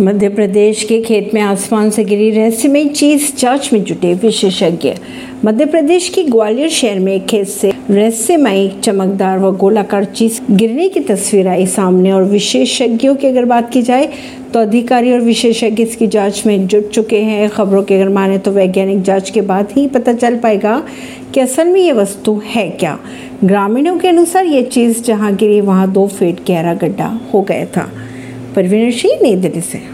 मध्य प्रदेश के खेत में आसमान से गिरी रहस्यमयी चीज जांच में जुटे विशेषज्ञ। मध्य प्रदेश के ग्वालियर शहर में एक खेत से रहस्यमयी चमकदार व गोलाकार चीज गिरने की तस्वीर आई सामने और विशेषज्ञों की अगर बात की जाए तो अधिकारी और विशेषज्ञ इसकी जांच में जुट चुके हैं। खबरों के अगर माने तो वैज्ञानिक जांच के बाद ही पता चल पाएगा कि असल में ये वस्तु है क्या। ग्रामीणों के अनुसार ये चीज जहाँ गिरी वहाँ 2 फीट गहरा गड्ढा हो गया था। परवीन सिंह, नई दिल्ली से।